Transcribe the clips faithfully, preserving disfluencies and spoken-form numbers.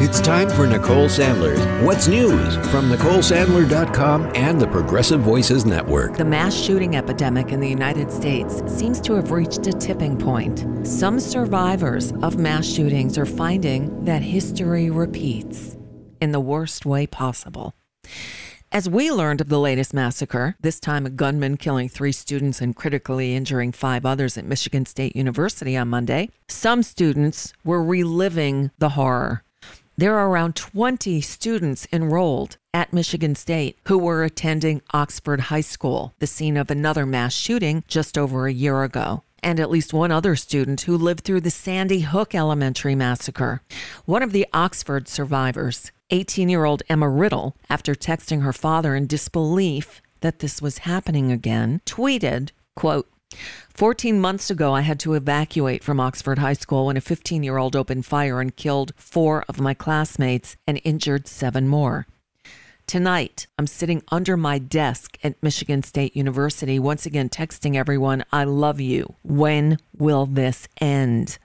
It's time for Nicole Sandler's What's News from Nicole Sandler dot com and the Progressive Voices Network. The mass shooting epidemic in the United States seems to have reached a tipping point. Some survivors of mass shootings are finding that history repeats in the worst way possible. As we learned of the latest massacre, this time a gunman killing three students and critically injuring five others at Michigan State University on Monday, some students were reliving the horror. There are around twenty students enrolled at Michigan State who were attending Oxford High School, the scene of another mass shooting just over a year ago, and at least one other student who lived through the Sandy Hook Elementary massacre. One of the Oxford survivors, eighteen-year-old Emma Riddle, after texting her father in disbelief that this was happening again, tweeted, quote, fourteen months ago, I had to evacuate from Oxford High School when a fifteen-year-old opened fire and killed four of my classmates and injured seven more. Tonight, I'm sitting under my desk at Michigan State University, once again texting everyone, I love you. When will this end?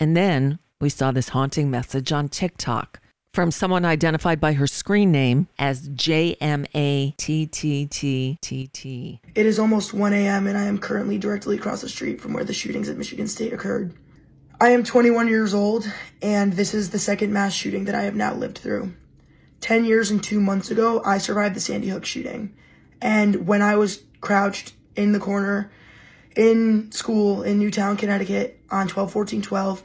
And then we saw this haunting message on TikTok from someone identified by her screen name as J M A T T T T T. It is almost one a.m. and I am currently directly across the street from where the shootings at Michigan State occurred. I am twenty-one years old, and this is the second mass shooting that I have now lived through. Ten years and two months ago, I survived the Sandy Hook shooting. And when I was crouched in the corner in school in Newtown, Connecticut on twelve fourteen twelve,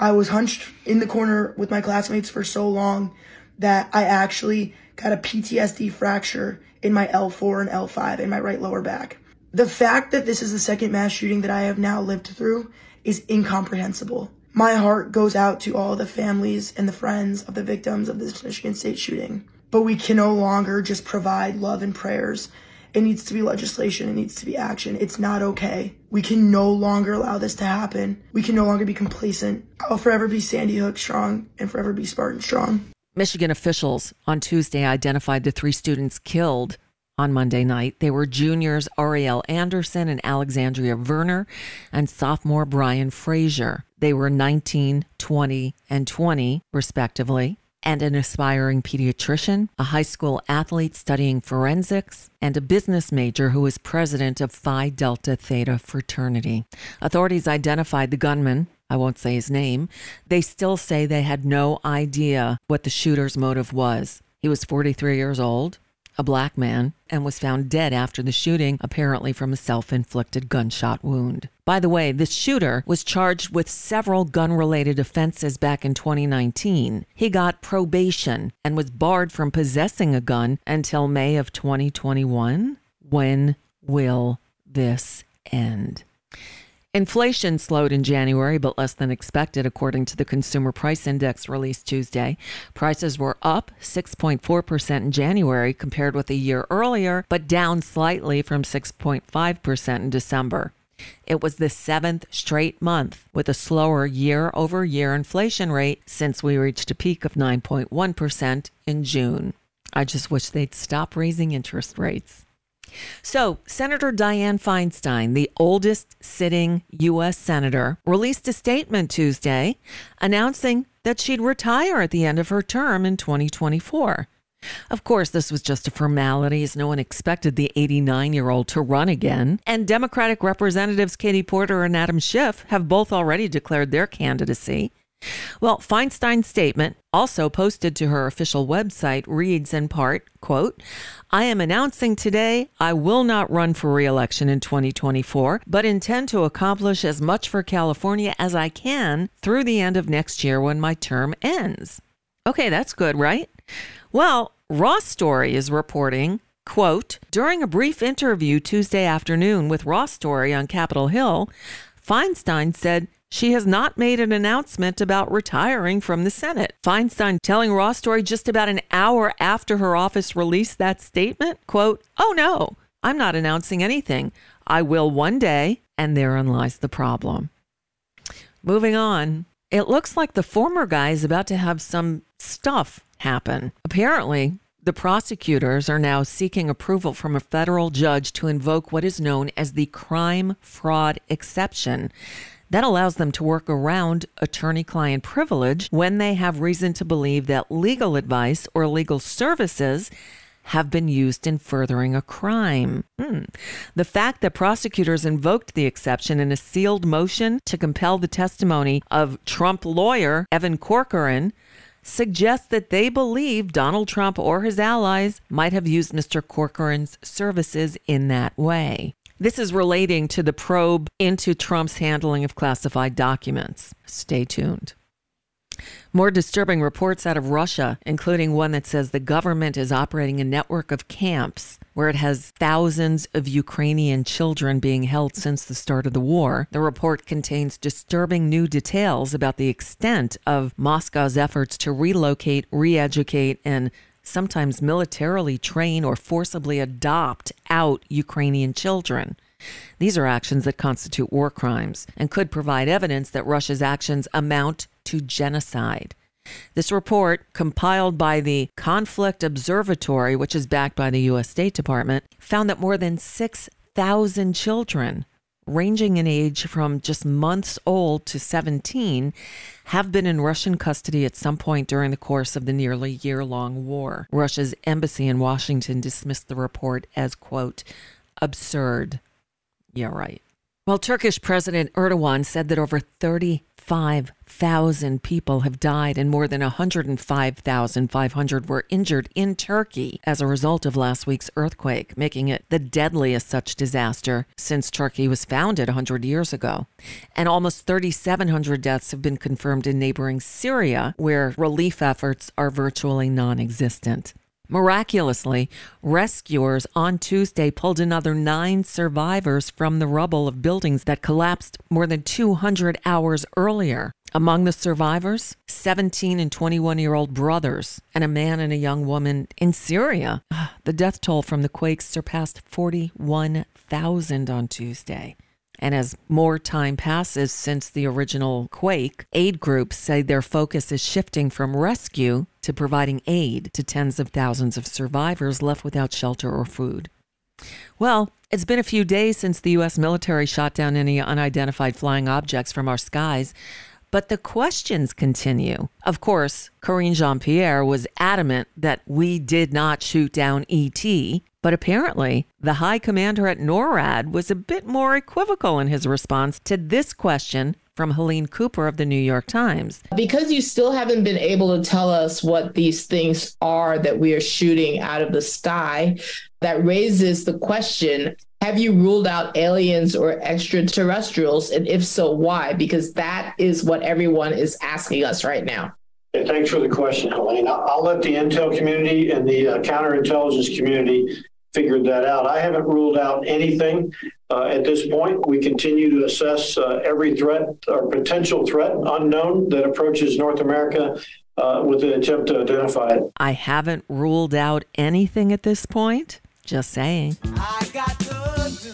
I was hunched in the corner with my classmates for so long that I actually got a P T S D fracture in my L four and L five in my right lower back. The fact that this is the second mass shooting that I have now lived through is incomprehensible. My heart goes out to all the families and the friends of the victims of this Michigan State shooting. But we can no longer just provide love and prayers. It needs to be legislation. It needs to be action. It's not okay. We can no longer allow this to happen. We can no longer be complacent. I'll forever be Sandy Hook strong and forever be Spartan strong. Michigan officials on Tuesday identified the three students killed on Monday night. They were juniors Ariel Anderson and Alexandria Verner and sophomore Brian Frazier. They were nineteen, twenty, and twenty, respectively, and an aspiring pediatrician, a high school athlete studying forensics, and a business major who is president of Phi Delta Theta fraternity. Authorities identified the gunman. I won't say his name. They still say they had no idea what the shooter's motive was. He was forty-three years old, a black man, and was found dead after the shooting, apparently from a self-inflicted gunshot wound. By the way, this shooter was charged with several gun-related offenses back in twenty nineteen. He got probation and was barred from possessing a gun until May of twenty twenty-one. When will this end? Inflation slowed in January, but less than expected, according to the Consumer Price Index released Tuesday. Prices were up six point four percent in January compared with a year earlier, but down slightly from six point five percent in December. It was the seventh straight month with a slower year-over-year inflation rate since we reached a peak of nine point one percent in June. I just wish they'd stop raising interest rates. So, Senator Dianne Feinstein, the oldest sitting U S senator, released a statement Tuesday announcing that she'd retire at the end of her term in twenty twenty-four. Of course, this was just a formality, as no one expected the eighty-nine-year-old to run again. And Democratic Representatives Katie Porter and Adam Schiff have both already declared their candidacy. Well, Feinstein's statement, also posted to her official website, reads in part, quote, I am announcing today I will not run for re-election in twenty twenty-four, but intend to accomplish as much for California as I can through the end of next year when my term ends. Okay, that's good, right? Well, Raw Story is reporting, quote, during a brief interview Tuesday afternoon with Ross Story on Capitol Hill, Feinstein said, she has not made an announcement about retiring from the Senate. Feinstein telling Raw Story just about an hour after her office released that statement, quote, oh no, I'm not announcing anything. I will one day, and therein lies the problem. Moving on, it looks like the former guy is about to have some stuff happen. Apparently, the prosecutors are now seeking approval from a federal judge to invoke what is known as the crime fraud exception That allows them to work around attorney-client privilege when they have reason to believe that legal advice or legal services have been used in furthering a crime. Hmm. The fact that prosecutors invoked the exception in a sealed motion to compel the testimony of Trump lawyer Evan Corcoran suggests that they believe Donald Trump or his allies might have used Mister Corcoran's services in that way. This is relating to the probe into Trump's handling of classified documents. Stay tuned. More disturbing reports out of Russia, including one that says the government is operating a network of camps where it has thousands of Ukrainian children being held since the start of the war. The report contains disturbing new details about the extent of Moscow's efforts to relocate, re-educate, and sometimes militarily train or forcibly adopt out Ukrainian children. These are actions that constitute war crimes and could provide evidence that Russia's actions amount to genocide. This report, compiled by the Conflict Observatory, which is backed by the U S State Department, found that more than six thousand children, ranging in age from just months old to seventeen, have been in Russian custody at some point during the course of the nearly year-long war. Russia's embassy in Washington dismissed the report as, quote, absurd. Yeah, right. Well, Turkish President Erdogan said that over thirty-five thousand people have died and more than one hundred five thousand five hundred were injured in Turkey as a result of last week's earthquake, making it the deadliest such disaster since Turkey was founded one hundred years ago. And almost three thousand seven hundred deaths have been confirmed in neighboring Syria, where relief efforts are virtually non-existent. Miraculously, rescuers on Tuesday pulled another nine survivors from the rubble of buildings that collapsed more than two hundred hours earlier. Among the survivors, seventeen and twenty-one-year-old brothers and a man and a young woman in Syria. The death toll from the quakes surpassed forty-one thousand on Tuesday. And as more time passes since the original quake, aid groups say their focus is shifting from rescue to providing aid to tens of thousands of survivors left without shelter or food. Well, it's been a few days since the U S military shot down any unidentified flying objects from our skies, but the questions continue. Of course, Corinne Jean-Pierre was adamant that we did not shoot down E T, but apparently the high commander at NORAD was a bit more equivocal in his response to this question from Helene Cooper of the New York Times. Because you still haven't been able to tell us what these things are that we are shooting out of the sky, that raises the question, have you ruled out aliens or extraterrestrials? And if so, why? Because that is what everyone is asking us right now. And thanks for the question, Helene. I'll let the intel community and the uh, counterintelligence community figure that out. I haven't ruled out anything uh, at this point. We continue to assess uh, every threat or potential threat unknown that approaches North America uh, with an attempt to identify it. I haven't ruled out anything at this point. Just saying. I got the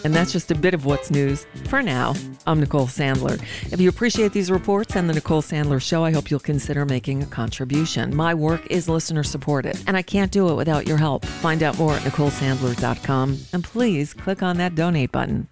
and that's just a bit of what's news for now. I'm Nicole Sandler. If you appreciate these reports and the Nicole Sandler Show, I hope you'll consider making a contribution. My work is listener supported, and I can't do it without your help. Find out more at Nicole Sandler dot com, and please click on that donate button.